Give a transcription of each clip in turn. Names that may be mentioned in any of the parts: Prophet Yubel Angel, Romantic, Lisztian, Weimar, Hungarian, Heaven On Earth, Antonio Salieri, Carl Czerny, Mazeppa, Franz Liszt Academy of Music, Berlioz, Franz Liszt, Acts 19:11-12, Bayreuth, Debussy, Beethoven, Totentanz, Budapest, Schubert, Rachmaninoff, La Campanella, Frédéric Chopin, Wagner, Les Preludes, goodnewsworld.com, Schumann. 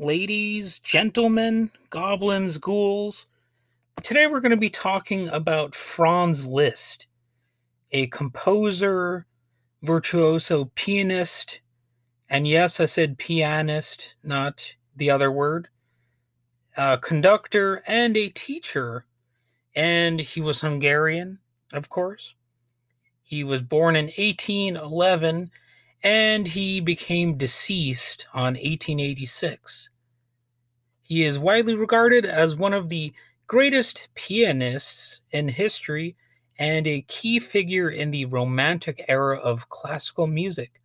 ladies, gentlemen, goblins, ghouls. Today we're going to be talking about Franz Liszt, a composer, virtuoso pianist, and yes, I said pianist, not the other word, a conductor and a teacher, and he was Hungarian, of course. He was born in 1811, and he became deceased on 1886. He is widely regarded as one of the greatest pianists in history and a key figure in the Romantic era of classical music.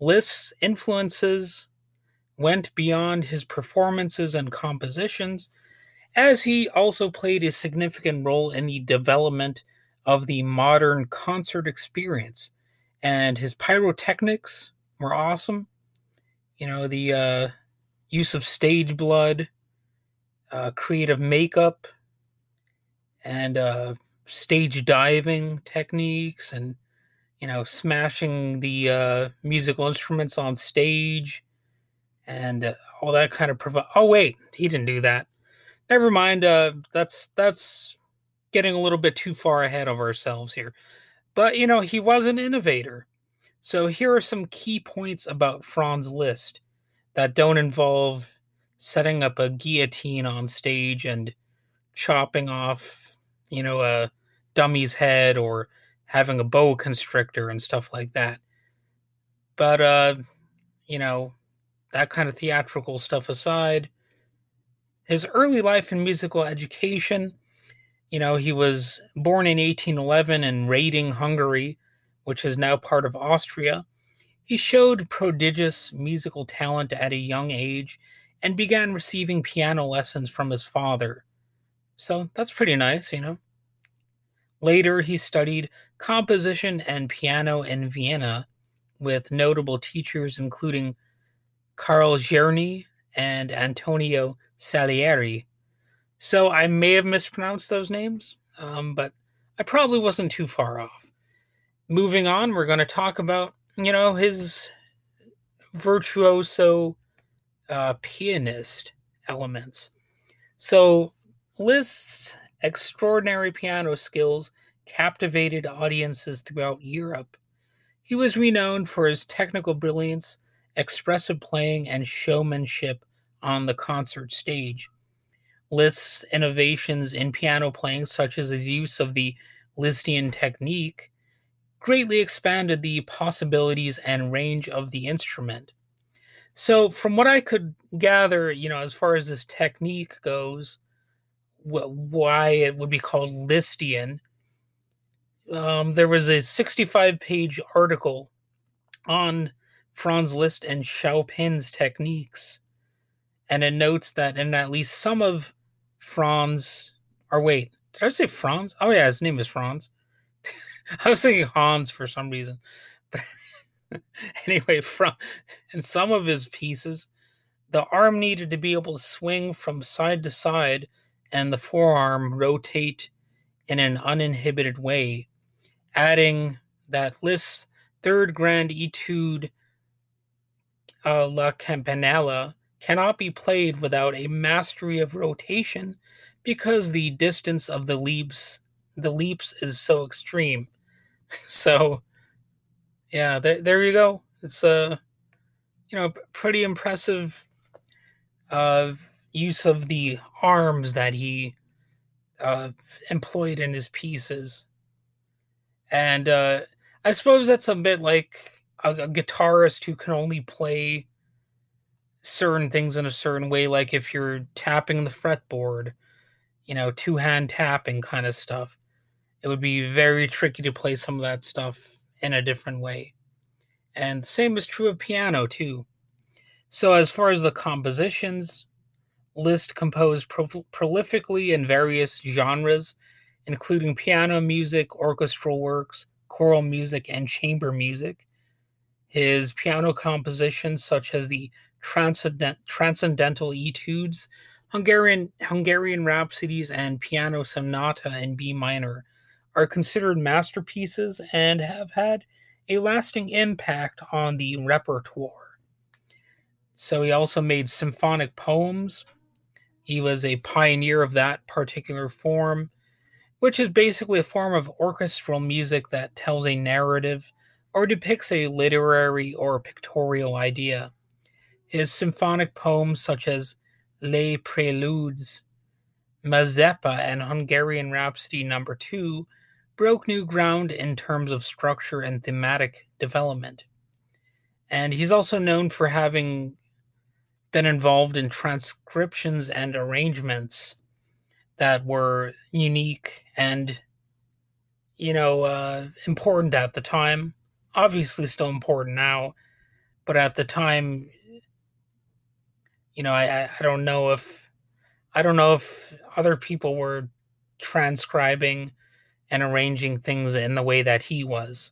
Liszt's influences went beyond his performances and compositions, as he also played a significant role in the development of the modern concert experience. And his pyrotechnics were awesome. You know, the use of stage blood, creative makeup, and stage diving techniques, and, you know, smashing the musical instruments on stage, and all that kind of... Oh, wait, he didn't do that. Never mind, that's getting a little bit too far ahead of ourselves here. But, you know, he was an innovator. So here are some key points about Franz Liszt that don't involve setting up a guillotine on stage and chopping off, you know, a dummy's head or having a boa constrictor and stuff like that. But, you know, that kind of theatrical stuff aside, his early life and musical education, you know, he was born in 1811 in Rating, Hungary, which is now part of Austria. He showed prodigious musical talent at a young age and began receiving piano lessons from his father. So that's pretty nice, you know. Later, he studied composition and piano in Vienna with notable teachers including Carl Czerny and Antonio Salieri. So I may have mispronounced those names, but I probably wasn't too far off. Moving on, we're going to talk about, you know, his virtuoso pianist elements. So Liszt's extraordinary piano skills captivated audiences throughout Europe. He was renowned for his technical brilliance, expressive playing, and showmanship on the concert stage. Liszt's innovations in piano playing, such as his use of the Lisztian technique, greatly expanded the possibilities and range of the instrument. So from what I could gather, you know, as far as this technique goes, why it would be called Lisztian, there was a 65-page article on Franz Liszt and Chopin's techniques, and it notes that in at least some of Franz, or wait, did I say Franz? Oh yeah, his name is Franz. I was thinking Hans for some reason. But anyway, in some of his pieces, the arm needed to be able to swing from side to side and the forearm rotate in an uninhibited way, adding that Liszt's third grand etude, La Campanella, cannot be played without a mastery of rotation because the distance of the leaps is so extreme. So, yeah, there you go. It's a, you know, pretty impressive use of the arms that he employed in his pieces. And I suppose that's a bit like a guitarist who can only play certain things in a certain way, like if you're tapping the fretboard, you know, two-hand tapping kind of stuff. It would be very tricky to play some of that stuff in a different way. And the same is true of piano, too. So as far as the compositions, Liszt composed prolifically in various genres, including piano music, orchestral works, choral music, and chamber music. His piano compositions, such as the transcendental etudes, Hungarian rhapsodies, and piano sonata in B minor are considered masterpieces and have had a lasting impact on the repertoire. So he also made symphonic poems. He was a pioneer of that particular form, which is basically a form of orchestral music that tells a narrative or depicts a literary or pictorial idea. His symphonic poems such as Les Preludes, Mazeppa, and Hungarian Rhapsody No. 2 broke new ground in terms of structure and thematic development. And he's also known for having been involved in transcriptions and arrangements that were unique and, important at the time. Obviously still important now, but at the time, I don't know if other people were transcribing and arranging things in the way that he was.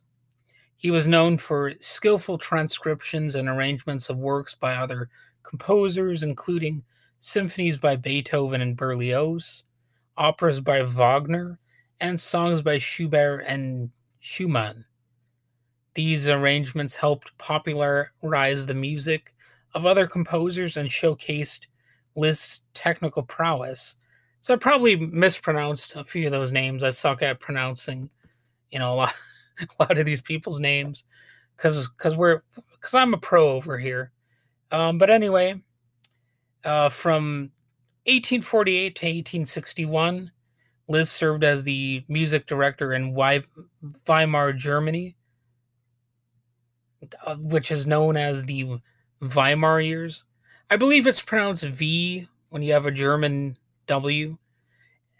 He was known for skillful transcriptions and arrangements of works by other composers, including symphonies by Beethoven and Berlioz, operas by Wagner, and songs by Schubert and Schumann. These arrangements helped popularize the music of other composers and showcased Liszt's technical prowess. So I probably mispronounced a few of those names. I suck at pronouncing, a lot of these people's names, because I'm a pro over here. But anyway, from 1848 to 1861, Liszt served as the music director in Weimar, Germany, which is known as the Weimar years. I believe it's pronounced V when you have a German W.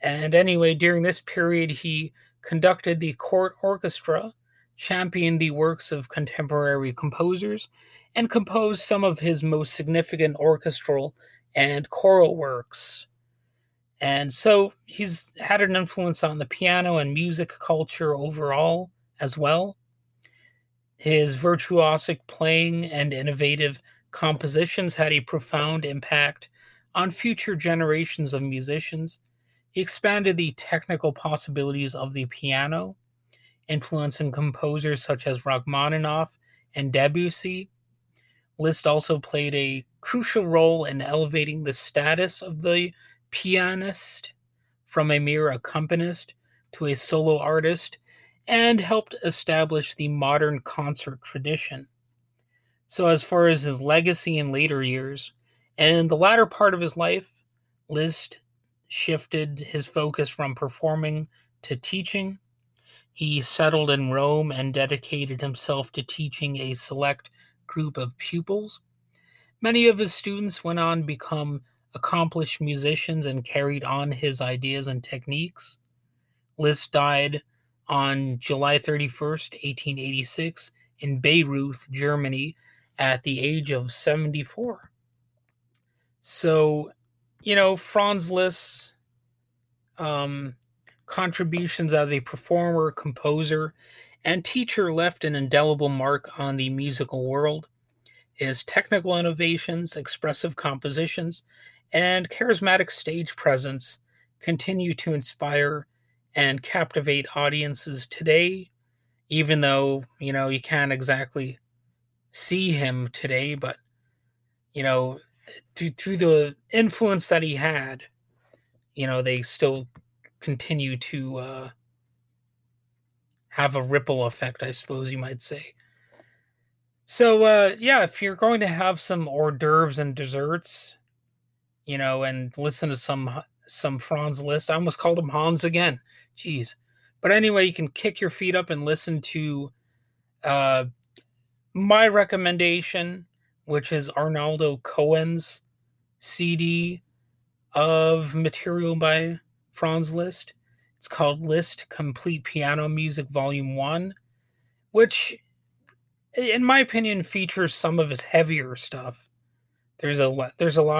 And anyway, during this period, he conducted the court orchestra, championed the works of contemporary composers, and composed some of his most significant orchestral and choral works. And so he's had an influence on the piano and music culture overall as well. His virtuosic playing and innovative compositions had a profound impact on future generations of musicians. He expanded the technical possibilities of the piano, influencing composers such as Rachmaninoff and Debussy. Liszt also played a crucial role in elevating the status of the pianist from a mere accompanist to a solo artist, and helped establish the modern concert tradition. So as far as his legacy in later years, in the latter part of his life, Liszt shifted his focus from performing to teaching. He settled in Rome and dedicated himself to teaching a select group of pupils. Many of his students went on to become accomplished musicians and carried on his ideas and techniques. Liszt died on July 31st, 1886, in Bayreuth, Germany, at the age of 74. So, Franz Liszt's contributions as a performer, composer, and teacher left an indelible mark on the musical world. His technical innovations, expressive compositions, and charismatic stage presence continue to inspire and captivate audiences today, even though, you can't exactly see him today, but, through the influence that he had, they still continue to have a ripple effect, I suppose you might say. So, if you're going to have some hors d'oeuvres and desserts, and listen to some Franz Liszt, I almost called him Hans again. Jeez. But anyway, you can kick your feet up and listen to my recommendation, which is Arnaldo Cohen's CD of material by Franz Liszt. It's called Liszt Complete Piano Music Volume 1, which, in my opinion, features some of his heavier stuff. There's a lot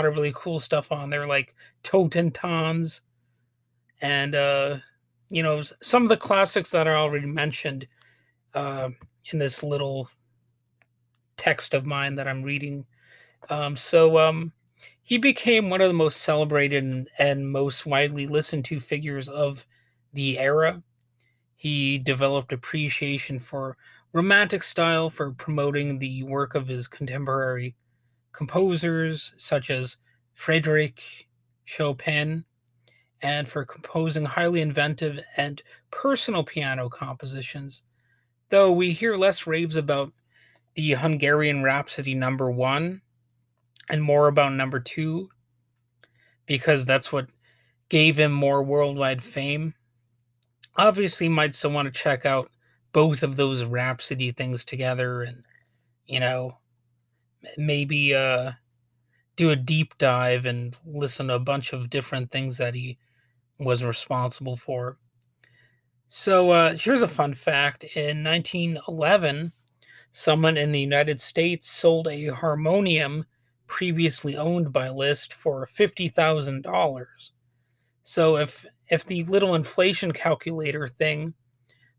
of really cool stuff on there, like Totentanz and some of the classics that I already mentioned in this little text of mine that I'm reading. He became one of the most celebrated and most widely listened to figures of the era. He developed appreciation for Romantic style for promoting the work of his contemporary composers such as Frédéric Chopin, and for composing highly inventive and personal piano compositions, though we hear less raves about the Hungarian Rhapsody number 1 and more about number 2, because that's what gave him more worldwide fame. Obviously, might still want to check out both of those Rhapsody things together and, you know, maybe do a deep dive and listen to a bunch of different things that he was responsible for. So here's a fun fact. In 1911, someone in the United States sold a harmonium previously owned by Liszt for $50,000. So if the little inflation calculator thing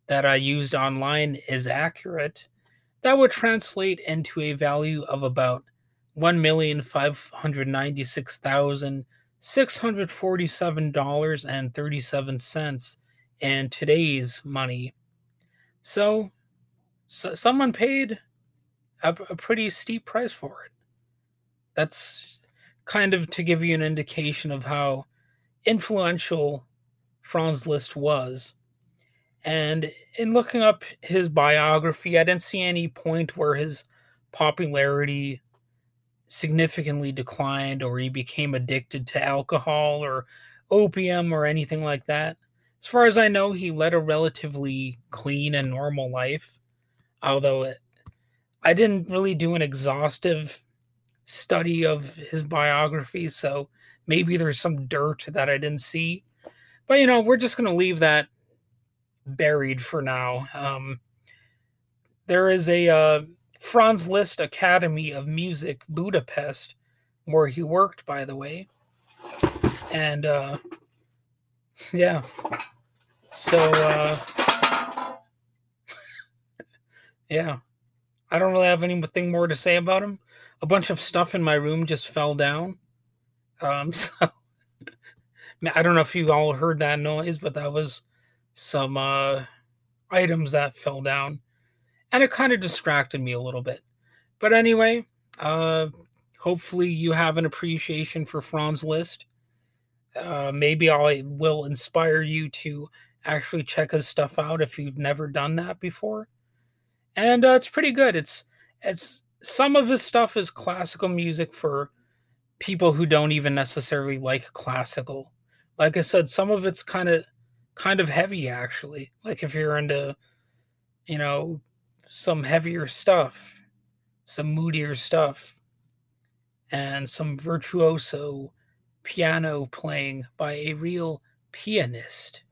that I used online is accurate, that would translate into a value of about $1,596,647.37 in today's money. So someone paid a pretty steep price for it. That's kind of to give you an indication of how influential Franz Liszt was. And in looking up his biography, I didn't see any point where his popularity significantly declined or he became addicted to alcohol or opium or anything like that. As far as I know, he led a relatively clean and normal life, although I didn't really do an exhaustive study of his biography, so maybe there's some dirt that I didn't see. But, you know, we're just going to leave that buried for now. There is a Franz Liszt Academy of Music, Budapest, where he worked, by the way. And, yeah. So, yeah. I don't really have anything more to say about him. A bunch of stuff in my room just fell down. So, I don't know if you all heard that noise, but that was some items that fell down. And it kind of distracted me a little bit. But anyway, hopefully you have an appreciation for Franz Liszt. Maybe I will inspire you to actually check his stuff out if you've never done that before. And it's pretty good. It's some of his stuff is classical music for people who don't even necessarily like classical. Like I said, some of it's kind of heavy, actually. Like if you're into, you know, some heavier stuff, some moodier stuff, and some virtuoso piano playing by a real pianist.